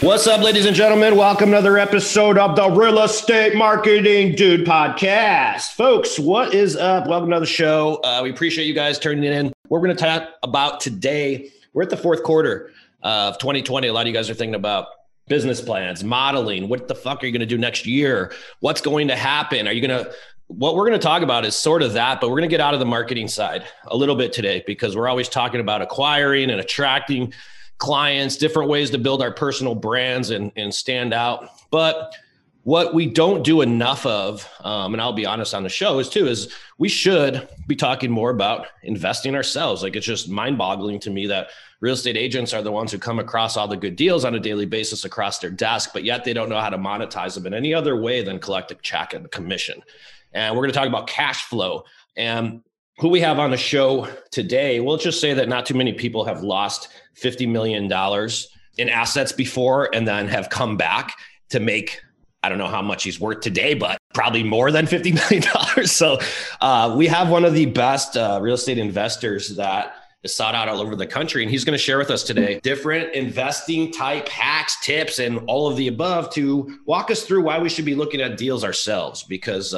What's up, ladies and gentlemen? Welcome to another episode of the Real Estate Marketing Dude podcast. Folks, what is up? Welcome to the show. We appreciate you guys turning in. What we're going to talk about today, we're at the fourth quarter of 2020. A lot of you guys are thinking about business plans, modeling. What the fuck are you going to do next year? What's going to happen? What we're going to talk about is sort of that, but we're going to get out of the marketing side a little bit today, because we're always talking about acquiring and attracting clients, different ways to build our personal brands and stand out. But what we don't do enough of, and I'll be honest on the show is we should be talking more about investing ourselves. Like, it's just mind boggling to me that real estate agents are the ones who come across all the good deals on a daily basis across their desk, but yet they don't know how to monetize them in any other way than collect a check and a commission. And we're going to talk about cash flow and who we have on the show today. We'll just say that not too many people have lost $50 million in assets before and then have come back to make, I don't know how much he's worth today, but probably more than $50 million. So we have one of the best real estate investors that is sought out all over the country. And he's going to share with us today different investing type hacks, tips, and all of the above to walk us through why we should be looking at deals ourselves, because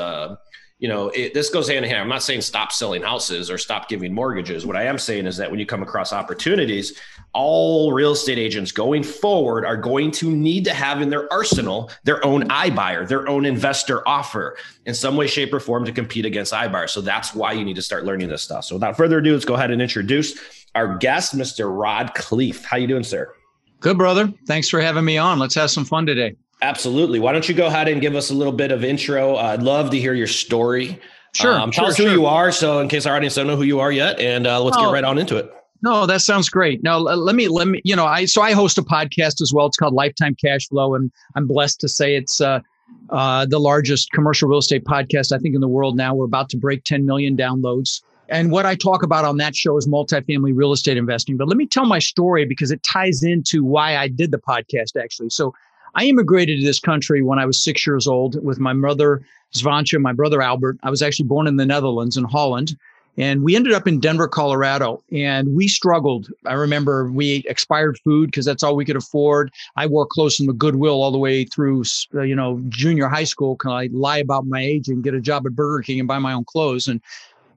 this goes hand in hand. I'm not saying stop selling houses or stop giving mortgages. What I am saying is that when you come across opportunities, all real estate agents going forward are going to need to have in their arsenal their own iBuyer, their own investor offer in some way, shape, or form to compete against iBuyer. So that's why you need to start learning this stuff. So without further ado, let's go ahead and introduce our guest, Mr. Rod Khleif. How you doing, sir? Good, brother. Thanks for having me on. Let's have some fun today. Absolutely. Why don't you go ahead and give us a little bit of intro? I'd love to hear your story. Sure. Tell us who you are. So in case our audience don't know who you are yet, and let's get right on into it. No, that sounds great. Now, let me, I host a podcast as well. It's called Lifetime Cash Flow, and I'm blessed to say it's the largest commercial real estate podcast, I think, in the world now. We're about to break 10 million downloads. And what I talk about on that show is multifamily real estate investing. But let me tell my story, because it ties into why I did the podcast, actually. So I immigrated to this country when I was 6 years old with my mother, Zvance, and my brother, Albert. I was actually born in the Netherlands, in Holland. And we ended up in Denver, Colorado, and we struggled. I remember we ate expired food because that's all we could afford. I wore clothes from the Goodwill all the way through, junior high school. Can I lie about my age and get a job at Burger King and buy my own clothes? And,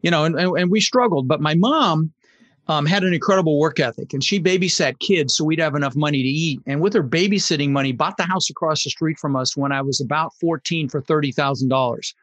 and we struggled. But my mom had an incredible work ethic, and she babysat kids so we'd have enough money to eat. And with her babysitting money, bought the house across the street from us when I was about 14 for $30,000.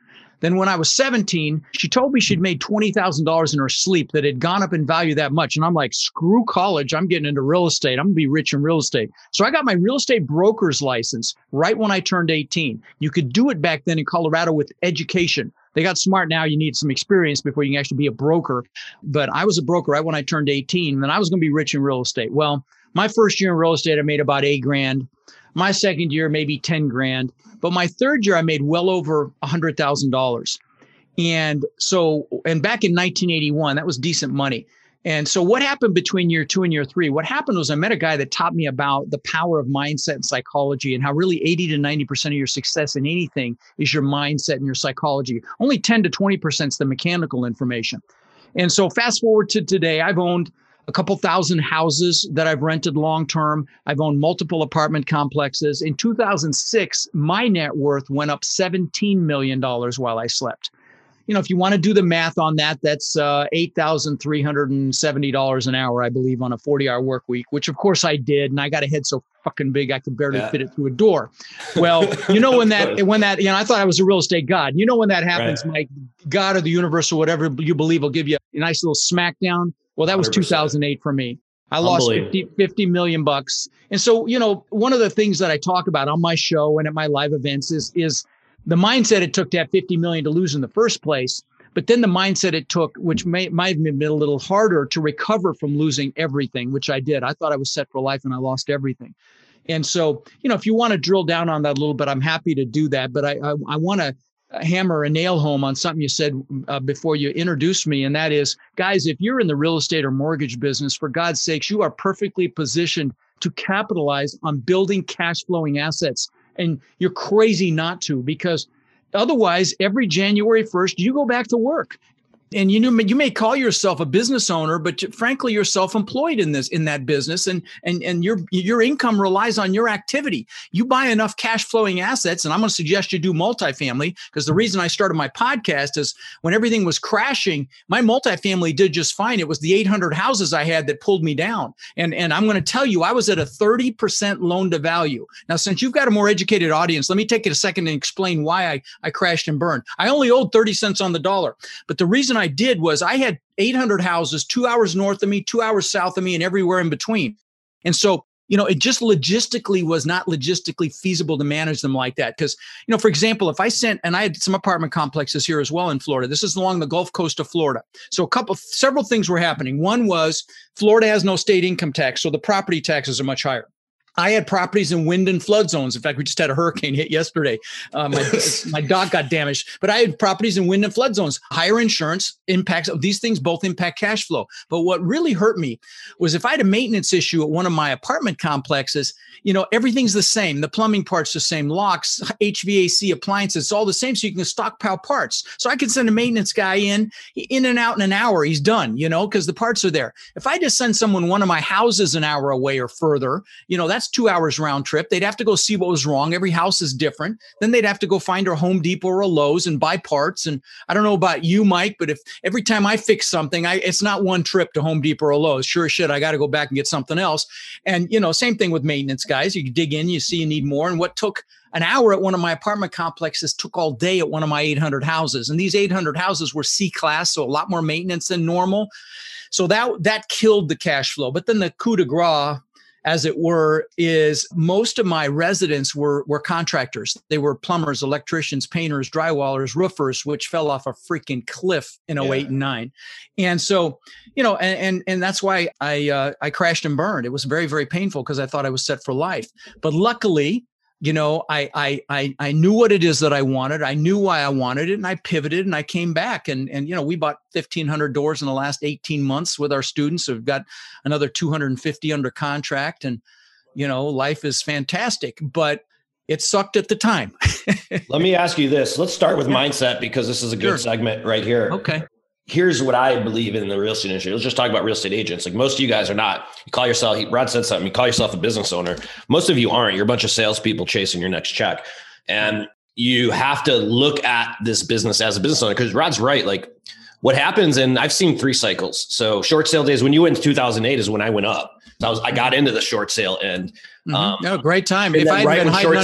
Then when I was 17, she told me she'd made $20,000 in her sleep that had gone up in value that much. And I'm like, screw college. I'm getting into real estate. I'm going to be rich in real estate. So I got my real estate broker's license right when I turned 18. You could do it back then in Colorado with education. They got smart now. You need some experience before you can actually be a broker. But I was a broker right when I turned 18, and I was going to be rich in real estate. Well, my first year in real estate, I made about $8,000. My second year, maybe $10,000. But my third year, I made well over $100,000. And back in 1981, that was decent money. And so what happened between year two and year three? What happened was I met a guy that taught me about the power of mindset and psychology, and how really 80 to 90% of your success in anything is your mindset and your psychology. Only 10 to 20% is the mechanical information. And so fast forward to today, I've owned a couple thousand houses that I've rented long-term. I've owned multiple apartment complexes. In 2006, my net worth went up $17 million while I slept. If you want to do the math on that, that's $8,370 an hour, I believe, on a 40-hour work week, which, of course, I did. And I got a head so fucking big I could barely fit it through a door. Well, when that, I thought I was a real estate god. When that happens, right, Mike, God or the universe or whatever you believe will give you a nice little smackdown. Well, that was 100%. 2008 for me. I lost $50 million. And so, one of the things that I talk about on my show and at my live events is the mindset it took to have $50 million to lose in the first place. But then the mindset it took, which might have been a little harder to recover from losing everything, which I did. I thought I was set for life and I lost everything. And so, you know, if you want to drill down on that a little bit, I'm happy to do that. But I want to hammer a nail home on something you said before you introduced me. And that is, guys, if you're in the real estate or mortgage business, for God's sakes, you are perfectly positioned to capitalize on building cash flowing assets. And you're crazy not to, because otherwise, every January 1st, you go back to work. And you may call yourself a business owner, but frankly, you're self-employed in that business, and your income relies on your activity. You buy enough cash flowing assets, and I'm going to suggest you do multifamily, because the reason I started my podcast is when everything was crashing, my multifamily did just fine. It was the 800 houses I had that pulled me down, and I'm going to tell you, I was at a 30% loan to value. Now, since you've got a more educated audience, let me take it a second and explain why I crashed and burned. I only owed 30 cents on the dollar, but the reason I did was I had 800 houses, 2 hours north of me, 2 hours south of me, and everywhere in between. And so, you know, it just logistically was not logistically feasible to manage them like that. Because, you know, for example, if I sent, and I had some apartment complexes here as well in Florida. This is along the Gulf Coast of Florida. So several things were happening. One was Florida has no state income tax, so the property taxes are much higher. I had properties in wind and flood zones. In fact, we just had a hurricane hit yesterday. My dock got damaged, but I had properties in wind and flood zones. Higher insurance impacts of these things both impact cash flow. But what really hurt me was if I had a maintenance issue at one of my apartment complexes, you know, everything's the same. The plumbing part's the same, locks, HVAC, appliances, it's all the same. So you can stockpile parts. So I could send a maintenance guy in and out in an hour. He's done, you know, because the parts are there. If I just send someone one of my houses an hour away or further, you know, that's 2 hours round trip. They'd have to go see what was wrong. Every house is different. Then they'd have to go find a Home Depot or a Lowe's and buy parts. And I don't know about you, Mike, but if every time I fix something, it's not one trip to Home Depot or Lowe's. Sure as shit, I got to go back and get something else. And, you know, same thing with maintenance guys. You dig in, you see you need more. And what took an hour at one of my apartment complexes took all day at one of my 800 houses. And these 800 houses were C-class, so a lot more maintenance than normal. So that killed the cash flow. But then the coup de grace, as it were, is most of my residents were contractors. They were plumbers, electricians, painters, drywallers, roofers, which fell off a freaking cliff in 08 and 09. And so, you know, and that's why I crashed and burned. It was very, very painful because I thought I was set for life. But luckily, you know, I knew what it is that I wanted. I knew why I wanted it, and I pivoted and I came back. And you know, we bought 1,500 doors in the last 18 months with our students. We've got another 250 under contract, and you know, life is fantastic. But it sucked at the time. Let me ask you this. Let's start with mindset, because this is a good segment right here. Okay. Here's what I believe in the real estate industry. Let's just talk about real estate agents. Like, most of you guys are not. You call yourself, Rod said something, you call yourself a business owner. Most of you aren't. You're a bunch of salespeople chasing your next check. And you have to look at this business as a business owner, because Rod's right. Like, what happens, and I've seen three cycles. So short sale days, when you went in 2008 is when I went up. So I got into the short sale end. No, great time. If I hadn't been hiding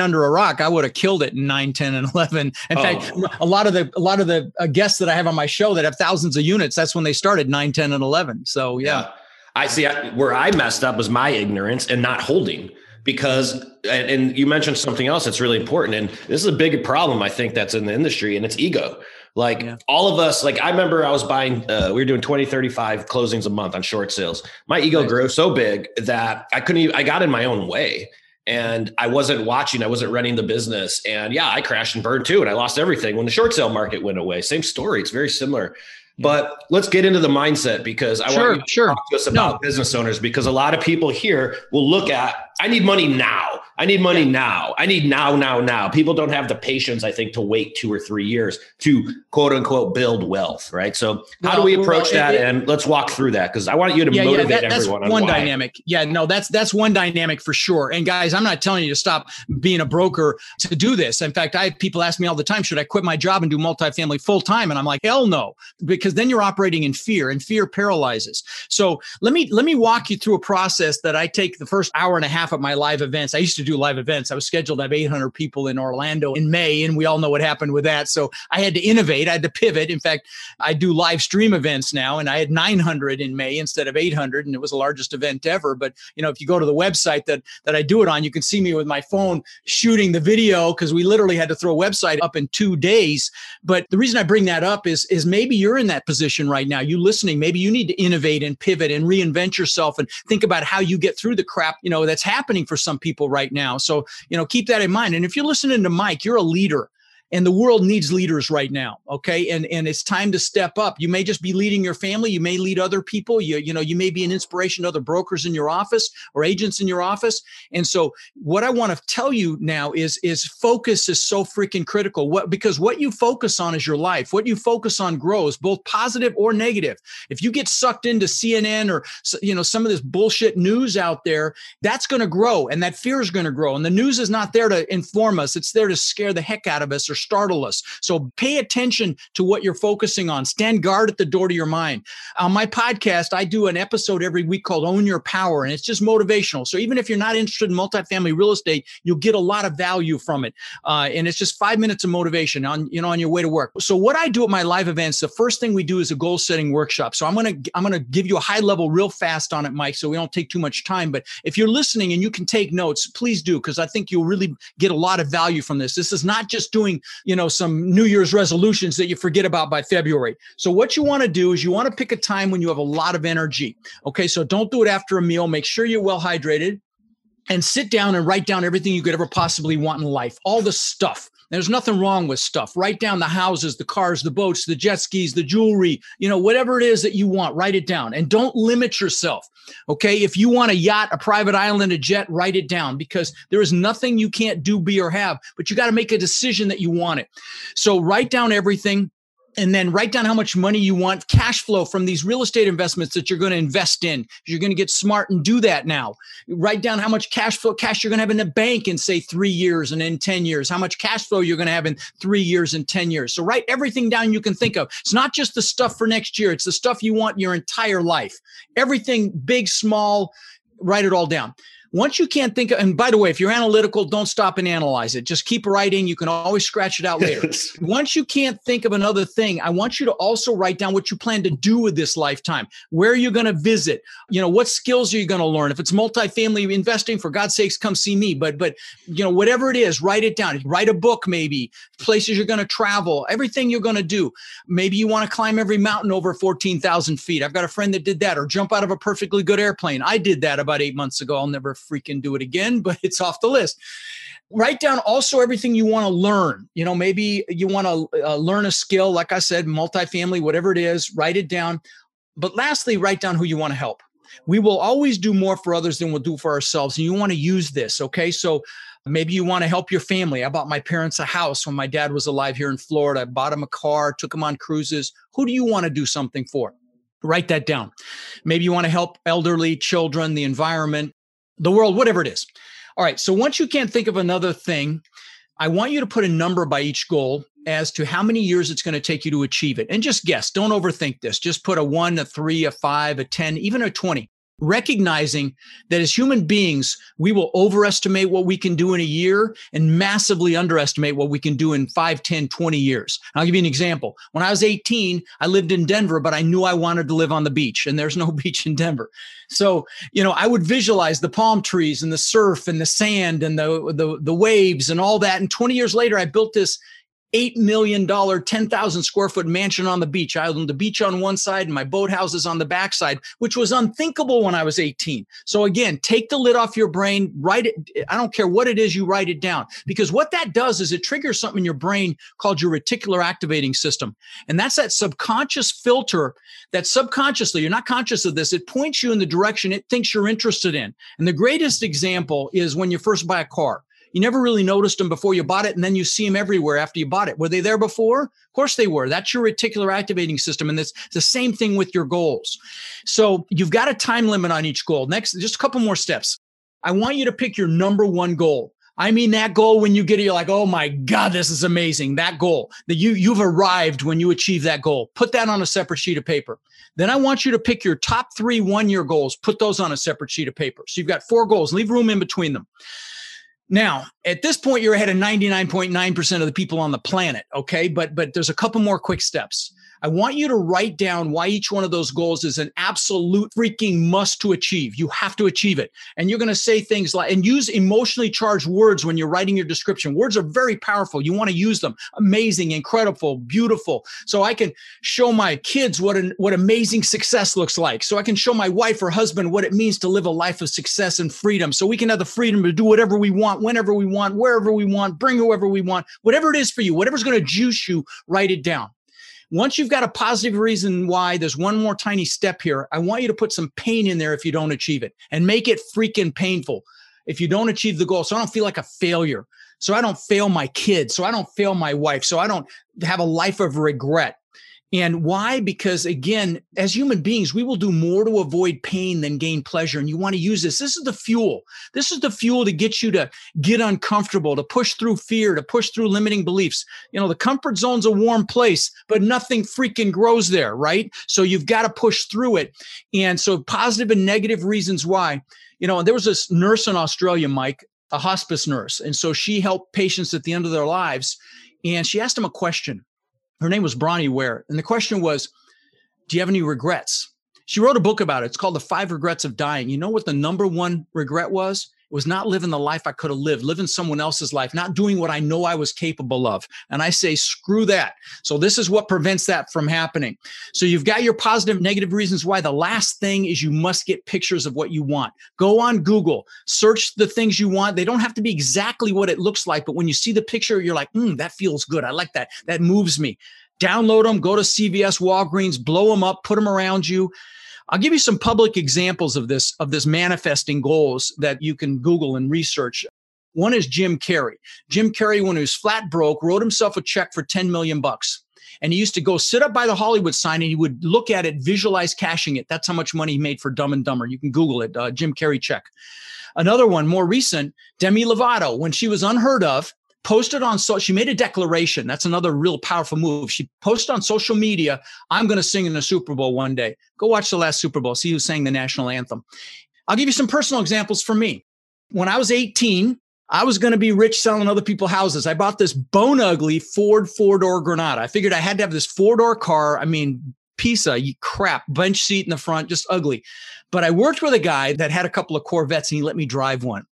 under a rock, I would have killed it in 9, 10, and 11. In fact, a lot of the guests that I have on my show that have thousands of units, that's when they started, 9, 10, and 11. So yeah. I see where I messed up was my ignorance and not holding. Because, and you mentioned something else that's really important, and this is a big problem, I think, that's in the industry, and it's ego. Like all of us, like I remember I was buying, we were doing 20, 35 closings a month on short sales. My ego grew so big that I couldn't even, I got in my own way and I wasn't watching, I wasn't running the business. And yeah, I crashed and burned too. And I lost everything when the short sale market went away. Same story. It's very similar. But let's get into the mindset, because I want you to talk to us about business owners, because a lot of people here will look at, I need money now. I need money now. I need now. People don't have the patience, I think, to wait 2 or 3 years to quote unquote build wealth, right? So how do we approach that? And let's walk through that, because I want you to motivate everyone. That's one dynamic. Yeah, no, that's one dynamic for sure. And guys, I'm not telling you to stop being a broker to do this. In fact, I have people ask me all the time, should I quit my job and do multifamily full time? And I'm like, hell no, because then you're operating in fear, and fear paralyzes. So let me walk you through a process that I take the first hour and a half half of my live events. I used to do live events. I was scheduled to have 800 people in Orlando in May, and we all know what happened with that. So I had to innovate. I had to pivot. In fact, I do live stream events now, and I had 900 in May instead of 800, and it was the largest event ever. But you know, if you go to the website that I do it on, you can see me with my phone shooting the video because we literally had to throw a website up in 2 days. But the reason I bring that up is maybe you're in that position right now. You listening, maybe you need to innovate and pivot and reinvent yourself and think about how you get through the crap, you know, that's happening for some people right now. So, you know, keep that in mind. And if you're listening to Mike, you're a leader. And the world needs leaders right now, okay? And it's time to step up. You may just be leading your family. You may lead other people. You know, you may be an inspiration to other brokers in your office or agents in your office. And so what I want to tell you now is focus is so freaking critical. Because what you focus on is your life. What you focus on grows, both positive or negative. If you get sucked into CNN or, you know, some of this bullshit news out there, that's going to grow and that fear is going to grow. And the news is not there to inform us. It's there to scare the heck out of us or startle us. So pay attention to what you're focusing on. Stand guard at the door to your mind. On my podcast, I do an episode every week called Own Your Power, and it's just motivational. So even if you're not interested in multifamily real estate, you'll get a lot of value from it. And it's just 5 minutes of motivation on your way to work. So what I do at my live events, the first thing we do is a goal setting workshop. So I'm going to give you a high level real fast on it, Mike, so we don't take too much time. But if you're listening and you can take notes, please do, because I think you'll really get a lot of value from this. This is not just doing, you know, some New Year's resolutions that you forget about by February. So what you want to do is you want to pick a time when you have a lot of energy. Okay, so don't do it after a meal. Make sure you're well hydrated and sit down and write down everything you could ever possibly want in life, all the stuff. There's nothing wrong with stuff. Write down the houses, the cars, the boats, the jet skis, the jewelry, you know, whatever it is that you want, write it down. And don't limit yourself, okay? If you want a yacht, a private island, a jet, write it down, because there is nothing you can't do, be, or have, but you got to make a decision that you want it. So write down everything. And then write down how much money you want, cash flow from these real estate investments that you're going to invest in. You're going to get smart and do that now. Write down how much cash flow, cash you're going to have in the bank in, say, 3 years and in 10 years, how much cash flow you're going to have in 3 years and 10 years. So write everything down you can think of. It's not just the stuff for next year. It's the stuff you want your entire life. Everything big, small, write it all down. Once you can't think of, and by the way, if you're analytical, don't stop and analyze it. Just keep writing. You can always scratch it out later. Once you can't think of another thing, I want you to also write down what you plan to do with this lifetime. Where are you going to visit? You know, what skills are you going to learn? If it's multifamily investing, for God's sakes, come see me. But you know, whatever it is, write it down. Write a book, maybe places you're going to travel, everything you're going to do. Maybe you want to climb every mountain over 14,000 feet. I've got a friend that did that, or jump out of a perfectly good airplane. I did that about 8 months ago. I'll never freaking do it again, but it's off the list. Write down also everything you want to learn. You know, maybe you want to learn a skill, like I said, multifamily, whatever it is, write it down. But lastly, write down who you want to help. We will always do more for others than we'll do for ourselves. And you want to use this, okay? So maybe you want to help your family. I bought my parents a house when my dad was alive here in Florida. I bought him a car, took him on cruises. Who do you want to do something for? Write that down. Maybe you want to help elderly, children, the environment, the world, whatever it is. All right. So once you can't think of another thing, I want you to put a number by each goal as to how many years it's going to take you to achieve it. And just guess, don't overthink this. Just put a 1, a 3, a 5, a 10, even a 20, recognizing that as human beings, we will overestimate what we can do in a year and massively underestimate what we can do in 5, 10, 20 years. I'll give you an example. When I was 18, I lived in Denver, but I knew I wanted to live on the beach, and there's no beach in Denver. So, you know, I would visualize the palm trees and the surf and the sand and the waves and all that. And 20 years later, I built this $8 million, 10,000 square foot mansion on the beach. I owned the beach on one side and my boathouse is on the backside, which was unthinkable when I was 18. So again, take the lid off your brain, write it. I don't care what it is, you write it down, because what that does is it triggers something in your brain called your reticular activating system. And that's that subconscious filter that subconsciously, you're not conscious of this, it points you in the direction it thinks you're interested in. And the greatest example is when you first buy a car. You never really noticed them before you bought it, and then you see them everywhere after you bought it. Were they there before? Of course they were. That's your reticular activating system, and it's the same thing with your goals. So you've got a time limit on each goal. Next, just a couple more steps. I want you to pick your number one goal. I mean, that goal, when you get it, you're like, oh my God, this is amazing. That goal that you've arrived when you achieve that goal. Put that on a separate sheet of paper. Then I want you to pick your top 3 one-year goals. Put those on a separate sheet of paper. So you've got 4 goals. Leave room in between them. Now, at this point, you're ahead of 99.9% of the people on the planet, okay? But there's a couple more quick steps. I want you to write down why each one of those goals is an absolute freaking must to achieve. You have to achieve it. And you're going to say things like, and use emotionally charged words when you're writing your description. Words are very powerful. You want to use them. Amazing, incredible, beautiful. So I can show my kids what amazing success looks like. So I can show my wife or husband what it means to live a life of success and freedom. So we can have the freedom to do whatever we want, whenever we want, wherever we want, bring whoever we want, whatever it is for you, whatever's going to juice you, write it down. Once you've got a positive reason why, there's one more tiny step here. I want you to put some pain in there if you don't achieve it, and make it freaking painful if you don't achieve the goal. So I don't feel like a failure. So I don't fail my kids. So I don't fail my wife. So I don't have a life of regret. And why? Because again, as human beings, we will do more to avoid pain than gain pleasure. And you want to use this. This is the fuel. This is the fuel to get you to get uncomfortable, to push through fear, to push through limiting beliefs. You know, the comfort zone's a warm place, but nothing freaking grows there, right? So you've got to push through it. And so positive and negative reasons why. You know, and there was this nurse in Australia, Mike, a hospice nurse. And so she helped patients at the end of their lives. And she asked them a question. Her name was Bronnie Ware. And the question was, do you have any regrets? She wrote a book about it. It's called The Five Regrets of Dying. You know what the number one regret was? It was not living the life I could have lived, living someone else's life, not doing what I know I was capable of. And I say, screw that. So this is what prevents that from happening. So you've got your positive, negative reasons why. The last thing is you must get pictures of what you want. Go on Google, search the things you want. They don't have to be exactly what it looks like. But when you see the picture, you're like, that feels good. I like that. That moves me. Download them, go to CVS, Walgreens, blow them up, put them around you. I'll give you some public examples of this manifesting goals that you can Google and research. One is Jim Carrey. Jim Carrey, when he was flat broke, wrote himself a check for $10 million. And he used to go sit up by the Hollywood sign and he would look at it, visualize cashing it. That's how much money he made for Dumb and Dumber. You can Google it, Jim Carrey check. Another one, more recent, Demi Lovato, when she was unheard of, posted on social, she made a declaration. That's another real powerful move. She posted on social media, I'm going to sing in the Super Bowl one day. Go watch the last Super Bowl. See who sang the national anthem. I'll give you some personal examples for me. When I was 18, I was going to be rich selling other people's houses. I bought this bone ugly Ford four-door Granada. I figured I had to have this four-door car. I mean, piece of crap, bench seat in the front, just ugly. But I worked with a guy that had a couple of Corvettes and he let me drive one.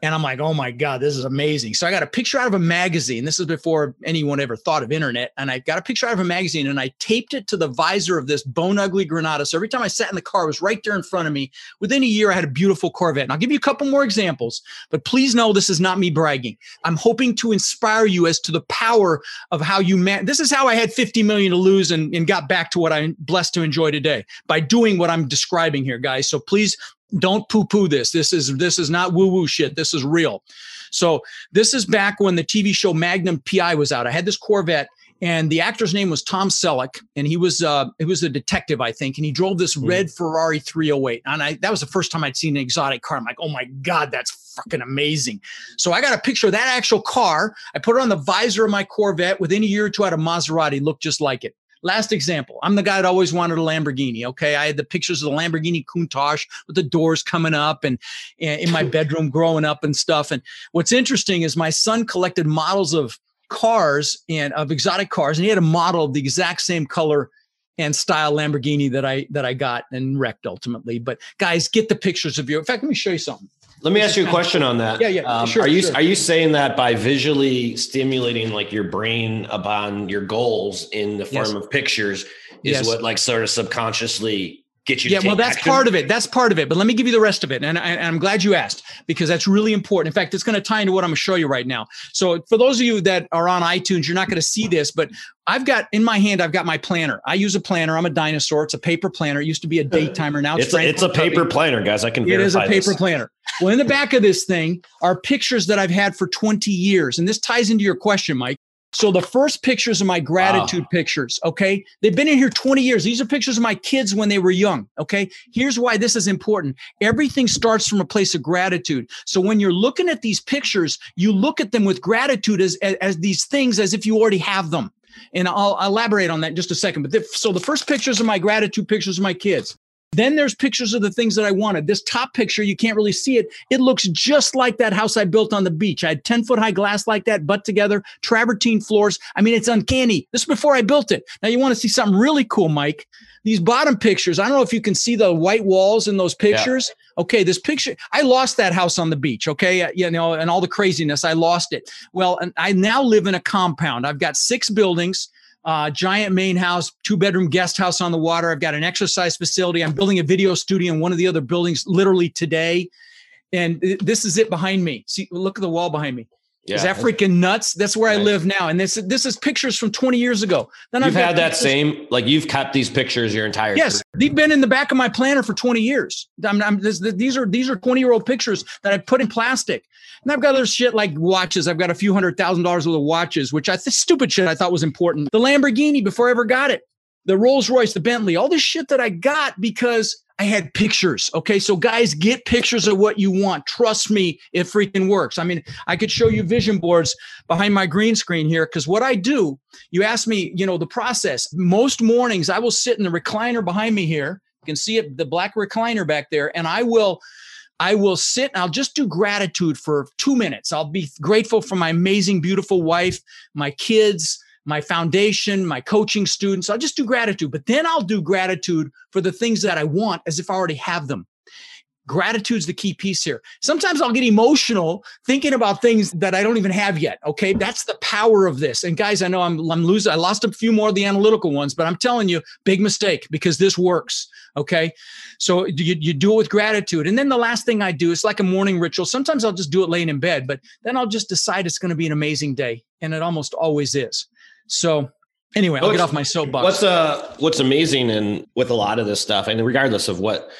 And I'm like, oh my God, this is amazing. So I got a picture out of a magazine. This is before anyone ever thought of internet. And I got a picture out of a magazine and I taped it to the visor of this bone ugly Granada. So every time I sat in the car, it was right there in front of me. Within a year, I had a beautiful Corvette. And I'll give you a couple more examples, but please know this is not me bragging. I'm hoping to inspire you as to the power of how you man. This is how I had $50 million to lose and got back to what I'm blessed to enjoy today by doing what I'm describing here, guys. So please don't poo-poo this. This is not woo-woo shit. This is real. So this is back when the TV show Magnum PI was out. I had this Corvette and the actor's name was Tom Selleck and he was a detective, I think. And he drove this red Ferrari 308. And that was the first time I'd seen an exotic car. I'm like, oh my God, that's fucking amazing. So I got a picture of that actual car. I put it on the visor of my Corvette. Within a year or two, I had a Maserati, looked just like it. Last example, I'm the guy that always wanted a Lamborghini, okay? I had the pictures of the Lamborghini Countach with the doors coming up and in my bedroom growing up and stuff. And what's interesting is my son collected models of cars and of exotic cars, and he had a model of the exact same color and style Lamborghini that I got and wrecked ultimately. But guys, get the pictures of you. In fact, let me show you something. Let me ask you a question on that. Yeah, sure. Are you saying that by visually stimulating like your brain upon your goals in the form of pictures is what like sort of subconsciously get you to take that's action? Part of it. That's part of it. But let me give you the rest of it. And I'm glad you asked because that's really important. In fact, it's going to tie into what I'm going to show you right now. So for those of you that are on iTunes, you're not going to see this, but I've got in my hand, I've got my planner. I use a planner. I'm a dinosaur. It's a paper planner. It used to be a date timer. Now it's a paper planner, guys. I can verify this. It is a paper planner. Well, in the back of this thing are pictures that I've had for 20 years. And this ties into your question, Mike. So the first pictures are my gratitude pictures, okay? They've been in here 20 years. These are pictures of my kids when they were young, okay? Here's why this is important. Everything starts from a place of gratitude. So when you're looking at these pictures, you look at them with gratitude as these things as if you already have them. And I'll elaborate on that in just a second. But so the first pictures are my gratitude pictures of my kids. Then there's pictures of the things that I wanted. This top picture, you can't really see it. It looks just like that house I built on the beach. I had 10-foot high glass like that, butt together, travertine floors. I mean, it's uncanny. This is before I built it. Now, you want to see something really cool, Mike. These bottom pictures, I don't know if you can see the white walls in those pictures. Yeah. Okay, this picture, I lost that house on the beach, okay? You know, and all the craziness, I lost it. Well, and I now live in a compound. I've got 6 buildings. Giant main house, 2-bedroom guest house on the water. I've got an exercise facility. I'm building a video studio in one of the other buildings literally today. And this is it behind me. See, look at the wall behind me. Yeah. Is that freaking nuts? That's where I live now. And this is pictures from 20 years ago. Then I've had that same, like you've kept these pictures your entire career. They've been in the back of my planner for 20 years. These are 20-year-old pictures that I put in plastic. And I've got other shit like watches. I've got a few $100,000 worth of watches, which stupid shit I thought was important. The Lamborghini before I ever got it. The Rolls Royce, the Bentley, all this shit that I got because I had pictures. Okay. So guys, get pictures of what you want. Trust me, it freaking works. I mean, I could show you vision boards behind my green screen here. Cause what I do, you asked me, you know, the process. Most mornings I will sit in the recliner behind me here. You can see it, the black recliner back there. And I will sit and I'll just do gratitude for 2 minutes. I'll be grateful for my amazing, beautiful wife, my kids, my foundation, my coaching students. I'll just do gratitude, but then I'll do gratitude for the things that I want as if I already have them. Gratitude's the key piece here. Sometimes I'll get emotional thinking about things that I don't even have yet. Okay. That's the power of this. And guys, I know I'm losing. I lost a few more of the analytical ones, but I'm telling you, big mistake because this works. Okay. So you do it with gratitude. And then the last thing I do, it's like a morning ritual. Sometimes I'll just do it laying in bed, but then I'll just decide it's going to be an amazing day. And it almost always is. So anyway, I'll get off my soapbox. What's amazing and with a lot of this stuff, and regardless of what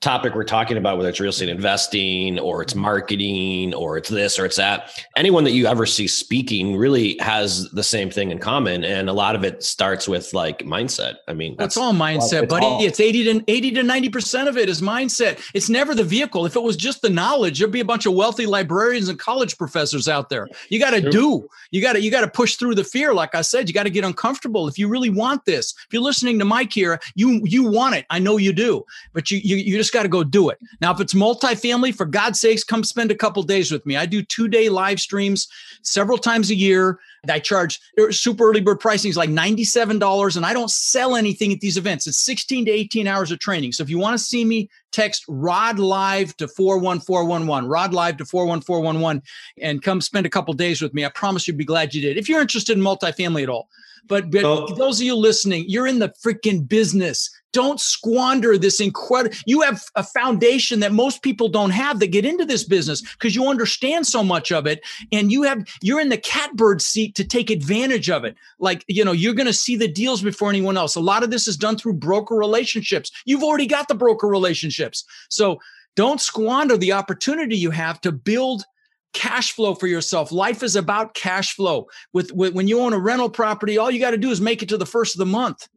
topic we're talking about, whether it's real estate investing or it's marketing or it's this or it's that, anyone that you ever see speaking really has the same thing in common. And a lot of it starts with like mindset. I mean, that's all mindset, buddy. It's 80 to 90% of it is mindset. It's never the vehicle. If it was just the knowledge, there'd be a bunch of wealthy librarians and college professors out there. You got to do, you got to push through the fear. Like I said, you got to get uncomfortable. If you really want this, if you're listening to Mike here, you want it. I know you do, but you just got to go do it. Now, if it's multifamily, for God's sakes, come spend a couple days with me. I do 2-day live streams several times a year. I charge super early bird pricing is like $97, and I don't sell anything at these events. It's 16 to 18 hours of training. So if you want to see me, text Rod Live to 41411, Rod Live to 41411, and come spend a couple days with me. I promise you'd be glad you did. If you're interested in multifamily at all. But those of you listening, you're in the freaking business. Don't squander this incredible. You have a foundation that most people don't have that get into this business because you understand so much of it, and you're in the catbird seat to take advantage of it. Like, you know, you're going to see the deals before anyone else. A lot of this is done through broker relationships. You've already got the broker relationships. So don't squander the opportunity you have to build cash flow for yourself. Life is about cash flow. When you own a rental property, all you got to do is make it to the first of the month.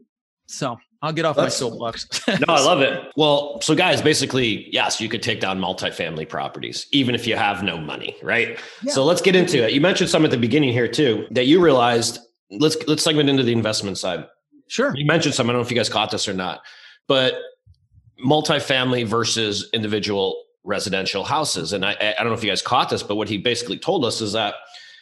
So I'll get off my soapbox. No, I love it. Well, so guys, basically, yes, you could take down multifamily properties, even if you have no money, right? Yeah. So let's get into it. You mentioned some at the beginning here too, that you realized, let's segment into the investment side. Sure. You mentioned some, I don't know if you guys caught this or not, but multifamily versus individual residential houses. And I don't know if you guys caught this, but what he basically told us is that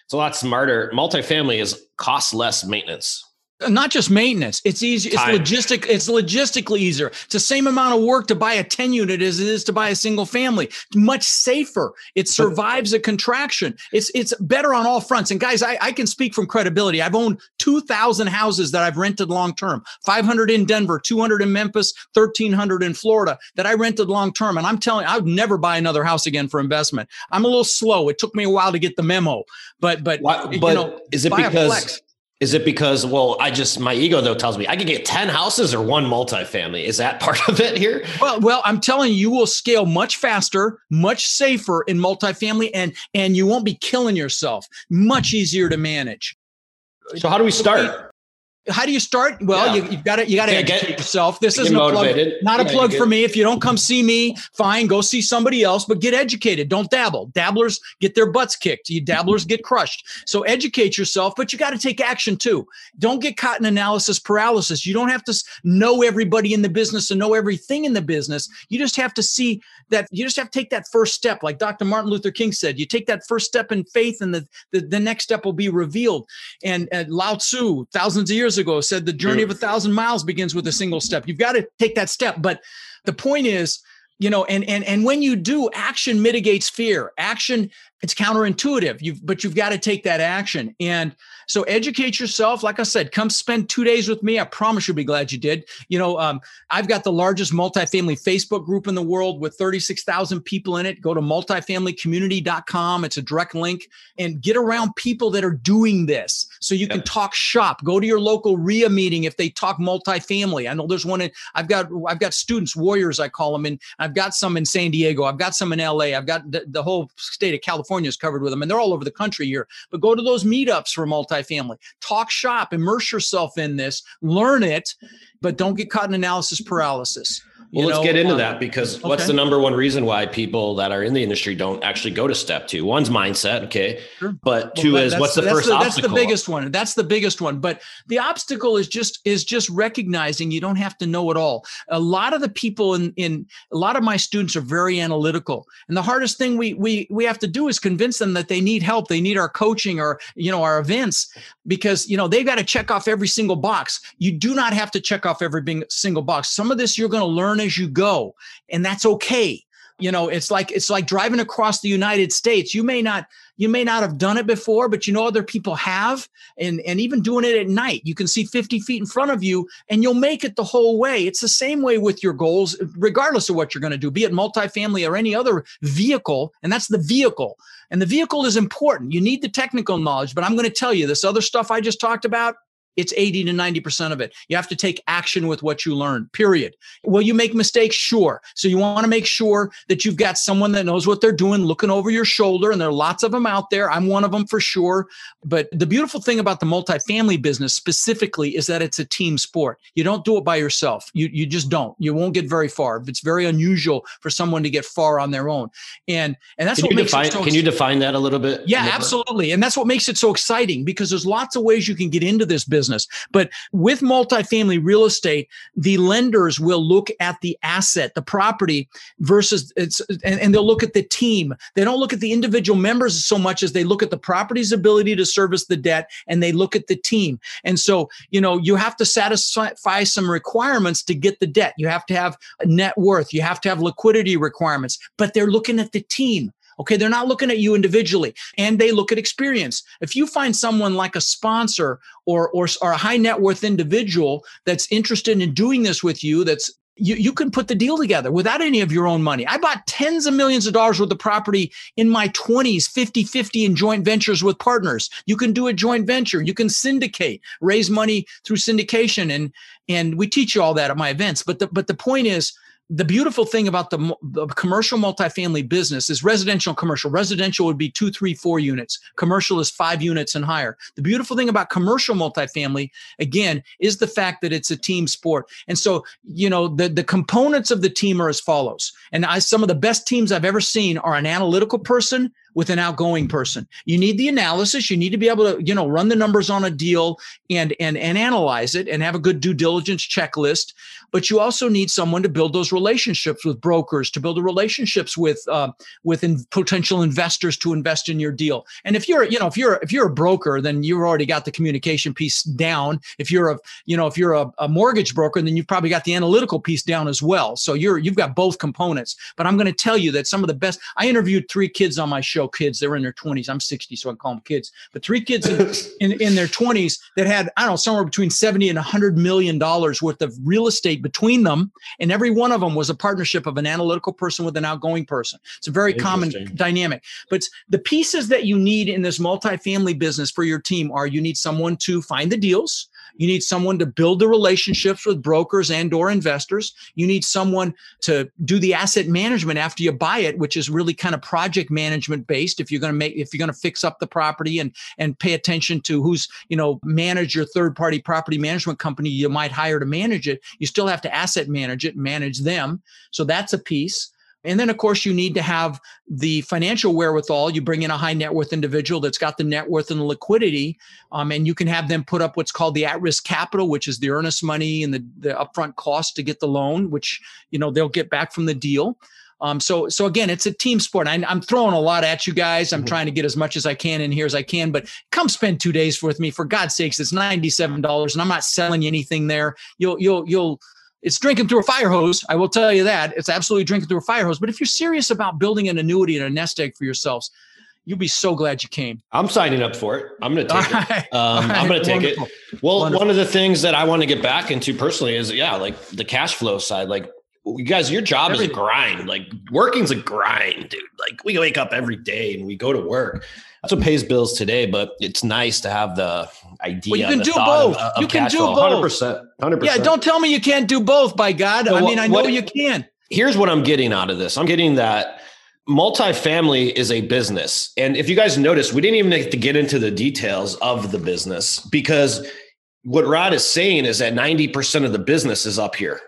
it's a lot smarter. Multifamily costs less maintenance. Not just maintenance. It's easy. It's logistic. It's logistically easier. It's the same amount of work to buy a 10 unit as it is to buy a single family. It's much safer. It survives a contraction. It's better on all fronts. And guys, I can speak from credibility. I've owned 2,000 houses that I've rented long-term, 500 in Denver, 200 in Memphis, 1,300 in Florida that I rented long-term. And I'm telling you, I would never buy another house again for investment. I'm a little slow. It took me a while to get the memo, but you know, is it because... Is it because, well, my ego though tells me I can get 10 houses or one multifamily. Is that part of it here? Well, I'm telling you, you will scale much faster, much safer in multifamily, and you won't be killing yourself. Much easier to manage. So how do we start? How do you start? Well, you've got to educate yourself. This isn't a plug, not a plug for me. If you don't come see me, fine, go see somebody else, but get educated. Don't dabble. Dabblers get their butts kicked. You dabblers get crushed. So educate yourself, but you got to take action too. Don't get caught in analysis paralysis. You don't have to know everybody in the business and know everything in the business. You just have to see that you just have to take that first step. Like Dr. Martin Luther King said, you take that first step in faith and the next step will be revealed. And Lao Tzu, thousands of years ago, said the journey of 1,000 miles begins with a single step. You've got to take that step. But the point is, you know, and when you do, action mitigates fear. Action, it's counterintuitive, but you've got to take that action. And so educate yourself. Like I said, come spend 2 days with me. I promise you'll be glad you did. You know, I've got the largest multifamily Facebook group in the world with 36,000 people in it. Go to multifamilycommunity.com. It's a direct link, and get around people that are doing this so you can talk shop. Go to your local RIA meeting if they talk multifamily. I know there's one in, I've got students, warriors, I call them, and I've got some in San Diego. I've got some in LA. I've got the whole state of California is covered with them, and they're all over the country here. But go to those meetups for multifamily. Talk shop, immerse yourself in this, learn it, but don't get caught in analysis paralysis. Well, let's get into that, because what's the number one reason why people that are in the industry don't actually go to step two? One's mindset. Okay. Sure. But two is what's the first obstacle? That's the biggest one. That's the biggest one. But the obstacle is just recognizing you don't have to know it all. A lot of the people in a lot of my students are very analytical. And the hardest thing we have to do is convince them that they need help. They need our coaching or, you know, our events, because, you know, they've got to check off every single box. You do not have to check off every single box. Some of this you're going to learn as you go, and that's okay. You know, it's like driving across the United States. You may not have done it before, but you know other people have, and even doing it at night, you can see 50 feet in front of you and you'll make it the whole way. It's the same way with your goals, regardless of what you're going to do, be it multifamily or any other vehicle. And that's the vehicle. And the vehicle is important. You need the technical knowledge, but I'm going to tell you this other stuff I just talked about, it's 80 to 90% of it. You have to take action with what you learn, period. Will you make mistakes? Sure. So you want to make sure that you've got someone that knows what they're doing, looking over your shoulder. And there are lots of them out there. I'm one of them for sure. But the beautiful thing about the multifamily business specifically is that it's a team sport. You don't do it by yourself. You just don't. You won't get very far. It's very unusual for someone to get far on their own. And that's what makes it so exciting. Can you define that a little bit? Yeah, absolutely. And that's what makes it so exciting, because there's lots of ways you can get into this business. But with multifamily real estate, the lenders will look at the asset, the property versus and they'll look at the team. They don't look at the individual members so much as they look at the property's ability to service the debt, and they look at the team. And so, you know, you have to satisfy some requirements to get the debt. You have to have a net worth. You have to have liquidity requirements, but they're looking at the team. Okay, they're not looking at you individually, and they look at experience. If you find someone like a sponsor or a high net worth individual that's interested in doing this with you, you can put the deal together without any of your own money. I bought tens of millions of dollars worth of property in my 20s, 50-50 in joint ventures with partners. You can do a joint venture. You can syndicate, raise money through syndication, and we teach you all that at my events. But the point is, the beautiful thing about the commercial multifamily business is residential and commercial. Residential would be 2, 3, 4 units. Commercial is 5 units and higher. The beautiful thing about commercial multifamily, again, is the fact that it's a team sport. And so, you know, the components of the team are as follows. And some of the best teams I've ever seen are an analytical person with an outgoing person. You need the analysis. You need to be able to, you know, run the numbers on a deal and analyze it and have a good due diligence checklist. But you also need someone to build those relationships with brokers, to build the relationships with potential investors to invest in your deal. And if you're a broker, then you've already got the communication piece down. If you're a mortgage broker, then you've probably got the analytical piece down as well. So you've got both components. But I'm going to tell you that some of the best. I interviewed 3 kids on my show. Kids, they're in their 20s. I'm 60, so I call them kids. But 3 kids in their 20s that had, I don't know, somewhere between $70 and $100 million worth of real estate between them, and every one of them was a partnership of an analytical person with an outgoing person. It's a very common dynamic. But the pieces that you need in this multifamily business for your team are: you need someone to find the deals. You need someone to build the relationships with brokers and or investors. You need someone to do the asset management after you buy it, which is really kind of project management based. If you're going to fix up the property and pay attention to who's, manage your third party property management company you might hire to manage it, you still have to asset manage it, manage them. So that's a piece. And then, of course, you need to have the financial wherewithal. You bring in a high net worth individual that's got the net worth and the liquidity, and you can have them put up what's called the at-risk capital, which is the earnest money and the upfront cost to get the loan, which they'll get back from the deal. So again, it's a team sport. I'm throwing a lot at you guys. I'm trying to get as much as I can in here as I can, but come spend 2 days with me, for God's sakes. It's $97, and I'm not selling you anything there. It's drinking through a fire hose. I will tell you that. It's absolutely drinking through a fire hose. But if you're serious about building an annuity and a nest egg for yourselves, you'll be so glad you came. I'm signing up for it. I'm going to take it. I'm going to take it. Well, Wonderful. One of the things that I want to get back into personally is, the cash flow side. Like, you guys, your job is a grind. Like, working's a grind, dude. Like, we wake up every day and we go to work. That's what pays bills today, but it's nice to have the idea. Well, you can do both. You can do both. 100%. Yeah, don't tell me you can't do both, by God. So, I know you can. Here's what I'm getting out of this. I'm getting that multifamily is a business. And if you guys notice, we didn't even have to get into the details of the business, because what Rod is saying is that 90% of the business is up here.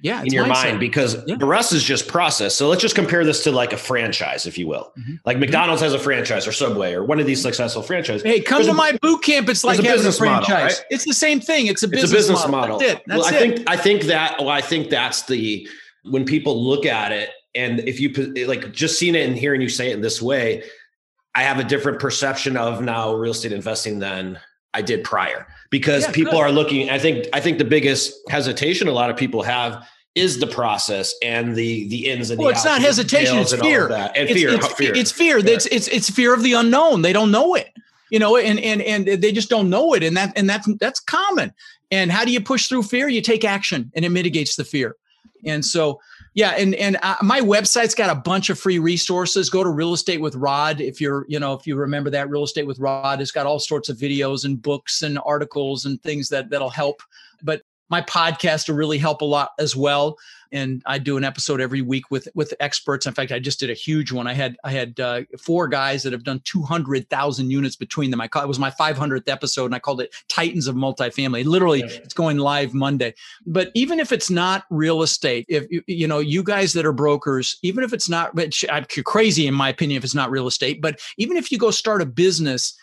Yeah, in your mind, because the rest is just process. So let's just compare this to like a franchise, if you will. Mm-hmm. Like McDonald's has a franchise, or Subway, or one of these successful franchises. Hey, come to my boot camp. It's like a business franchise. Model, right? It's the same thing. It's a business model. That's it. I think that's the, when people look at it, and if you like just seeing it and hearing you say it in this way, I have a different perception of now real estate investing than I did prior, because people are looking. I think the biggest hesitation a lot of people have is the process and the ins and the outs. Well, it's not hesitation; it's fear. It's fear. It's fear of the unknown. They don't know it, and they just don't know it. And that's common. And how do you push through fear? You take action, and it mitigates the fear. And so, my website's got a bunch of free resources. Go to Real Estate with Rod. If you remember that, Real Estate with Rod, it's got all sorts of videos and books and articles and things that'll help. But my podcast will really help a lot as well. And I do an episode every week with experts. In fact, I just did a huge one. I had four guys that have done 200,000 units between them. It was my 500th episode, and I called it Titans of Multifamily. Literally, it's going live Monday. But even if it's not real estate, if you guys that are brokers, even if it's not, which I'm crazy in my opinion if it's not real estate, but even if you go start a business,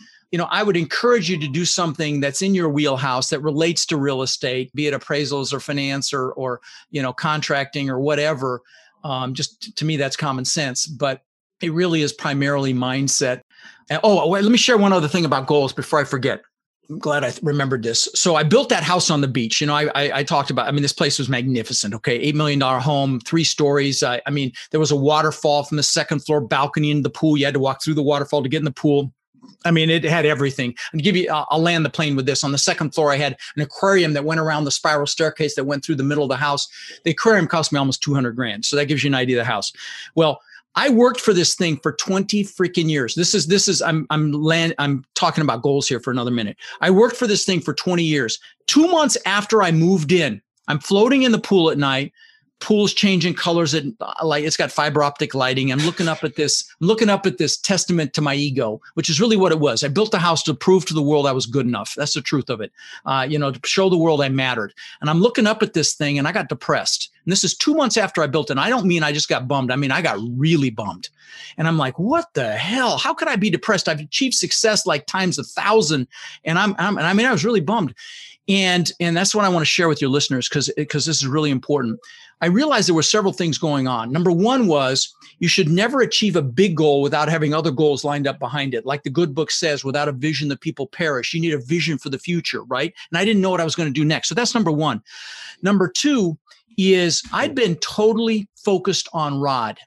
I would encourage you to do something that's in your wheelhouse that relates to real estate, be it appraisals or finance or contracting or whatever. Just to me, that's common sense, but it really is primarily mindset. And, let me share one other thing about goals before I forget. I'm glad I remembered this. So I built that house on the beach. I talked about, this place was magnificent. Okay. $8 million home, 3 stories. There was a waterfall from the second floor balcony into the pool. You had to walk through the waterfall to get in the pool. It had everything. I'll land the plane with this. On the second floor, I had an aquarium that went around the spiral staircase that went through the middle of the house. The aquarium cost me almost $200,000. So that gives you an idea of the house. Well, I worked for this thing for 20 freaking years. I'm talking about goals here for another minute. I worked for this thing for 20 years. 2 months after I moved in, I'm floating in the pool at night. Pool's changing colors. It's got fiber optic lighting. I'm looking up at this testament to my ego, which is really what it was. I built the house to prove to the world I was good enough. That's the truth of it. To show the world I mattered. And I'm looking up at this thing, and I got depressed. And this is 2 months after I built it. And I don't mean I just got bummed. I got really bummed. And I'm like, what the hell? How could I be depressed? I've achieved success like times 1,000. And I was really bummed. And that's what I want to share with your listeners, because this is really important. I realized there were several things going on. Number one was, you should never achieve a big goal without having other goals lined up behind it. Like the good book says, without a vision, the people perish. You need a vision for the future, right? And I didn't know what I was going to do next. So that's number one. Number two is, I'd been totally focused on Rod.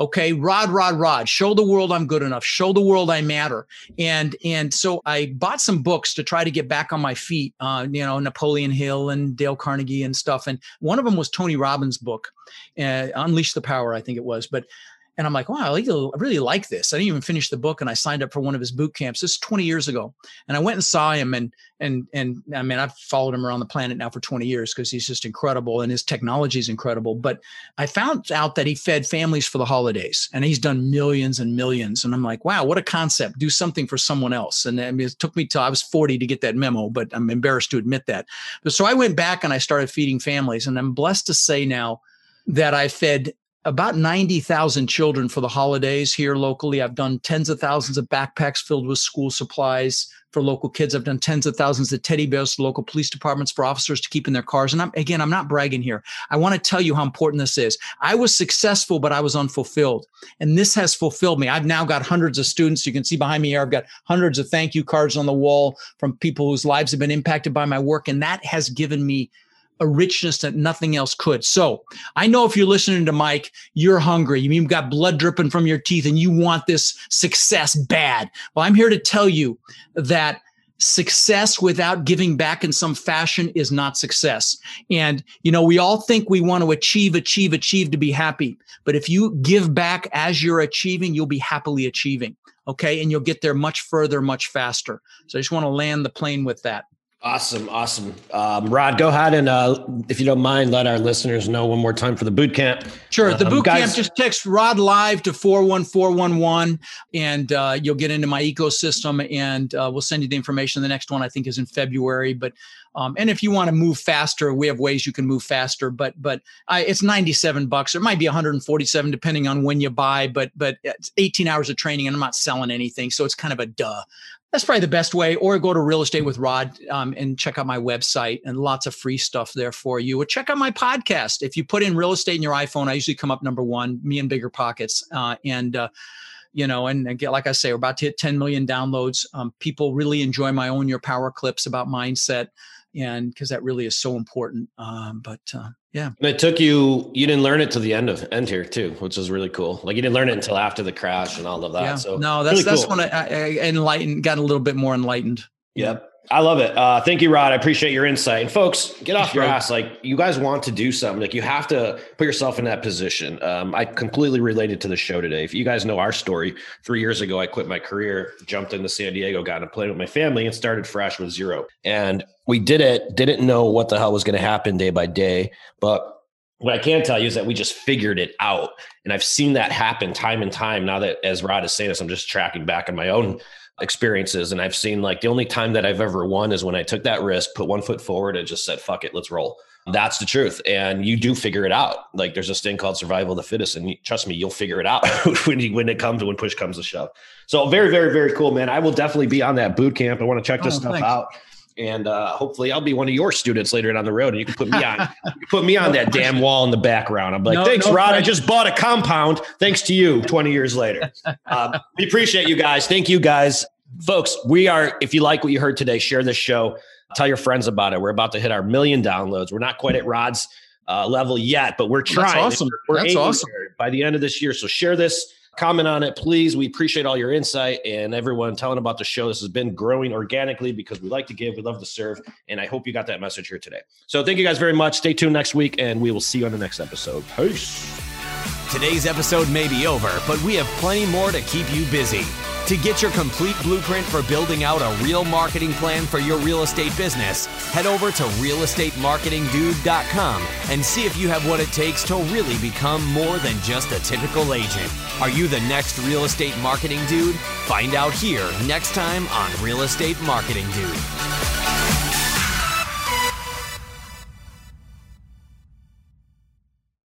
Okay, Rod, show the world I'm good enough, show the world I matter. And so I bought some books to try to get back on my feet, Napoleon Hill and Dale Carnegie and stuff. And one of them was Tony Robbins' book, Unleash the Power, I think it was. But And I'm like, wow, I really like this. I didn't even finish the book, and I signed up for one of his boot camps. This is 20 years ago. And I went and saw him, and I mean, I've followed him around the planet now for 20 years because he's just incredible and his technology is incredible. But I found out that he fed families for the holidays, and he's done millions and millions. And I'm like, wow, what a concept. Do something for someone else. And I mean, it took me till I was 40 to get that memo, but I'm embarrassed to admit that. But so I went back and I started feeding families, and I'm blessed to say now that I fed about 90,000 children for the holidays here locally. I've done tens of thousands of backpacks filled with school supplies for local kids. I've done tens of thousands of teddy bears to local police departments for officers to keep in their cars. And I'm not bragging here. I want to tell you how important this is. I was successful, but I was unfulfilled. And this has fulfilled me. I've now got hundreds of students. You can see behind me here, I've got hundreds of thank you cards on the wall from people whose lives have been impacted by my work. And that has given me a richness that nothing else could. So I know if you're listening to Mike, you're hungry. You mean you've got blood dripping from your teeth and you want this success bad. Well, I'm here to tell you that success without giving back in some fashion is not success. And, you know, we all think we want to achieve to be happy. But if you give back as you're achieving, you'll be happily achieving. Okay. And you'll get there much further, much faster. So I just want to land the plane with that. Awesome. Rod, go ahead and if you don't mind, let our listeners know one more time for the boot camp. Sure. The boot camp, just text Rod Live to 41411 and you'll get into my ecosystem, and we'll send you the information. The next one I think is in February, but and if you want to move faster, we have ways you can move faster, but it's $97. It might be $147 depending on when you buy, but it's 18 hours of training and I'm not selling anything. So it's kind of a duh. That's probably the best way, or go to Real Estate with Rod and check out my website, and lots of free stuff there for you. Or check out my podcast. If you put in real estate in your iPhone, I usually come up number one, me and Bigger Pockets. You know, and like I say, we're about to hit 10 million downloads. People really enjoy my Own Your Power clips about mindset, and because that really is so important. Yeah. And it took you didn't learn it till the end here too, which was really cool. Like you didn't learn it until after the crash and all of that. Yeah. So no, that's cool. When I got a little bit more enlightened. Yep. I love it. Thank you, Rod. I appreciate your insight. And folks, get off your ass. Like you guys want to do something. Like you have to put yourself in that position. I completely related to the show today. If you guys know our story, 3 years ago, I quit my career, jumped into San Diego, got in a plane with my family, and started fresh with zero. And we did it. Didn't know what the hell was going to happen day by day. But what I can tell you is that we just figured it out. And I've seen that happen time and time. Now that, as Rod is saying this, I'm just tracking back on my own experiences. And I've seen, like, the only time that I've ever won is when I took that risk, put one foot forward and just said, fuck it, let's roll. That's the truth. And you do figure it out. Like there's this thing called survival of the fittest, and trust me, you'll figure it out when push comes to shove. So very, very, very cool, man. I will definitely be on that boot camp. I want to check this stuff out. And hopefully I'll be one of your students later down the road, and you can put me on that damn wall in the background. I'm like, thanks, Rod. I just bought a compound thanks to you 20 years later. We appreciate you guys. Thank you guys. Folks, if you like what you heard today, share this show. Tell your friends about it. We're about to hit our 1 million downloads. We're not quite at Rod's level yet, but we're trying. That's awesome. That's awesome. By the end of this year. So share this. Comment on it, please. We appreciate all your insight, and everyone telling about the show. This has been growing organically because we like to give, we love to serve, and I hope you got that message here today. So thank you guys very much. Stay tuned next week, and we will see you on the next episode. Peace. Today's episode may be over, but we have plenty more to keep you busy. To get your complete blueprint for building out a real marketing plan for your real estate business, head over to realestatemarketingdude.com and see if you have what it takes to really become more than just a typical agent. Are you the next real estate marketing dude? Find out here next time on Real Estate Marketing Dude.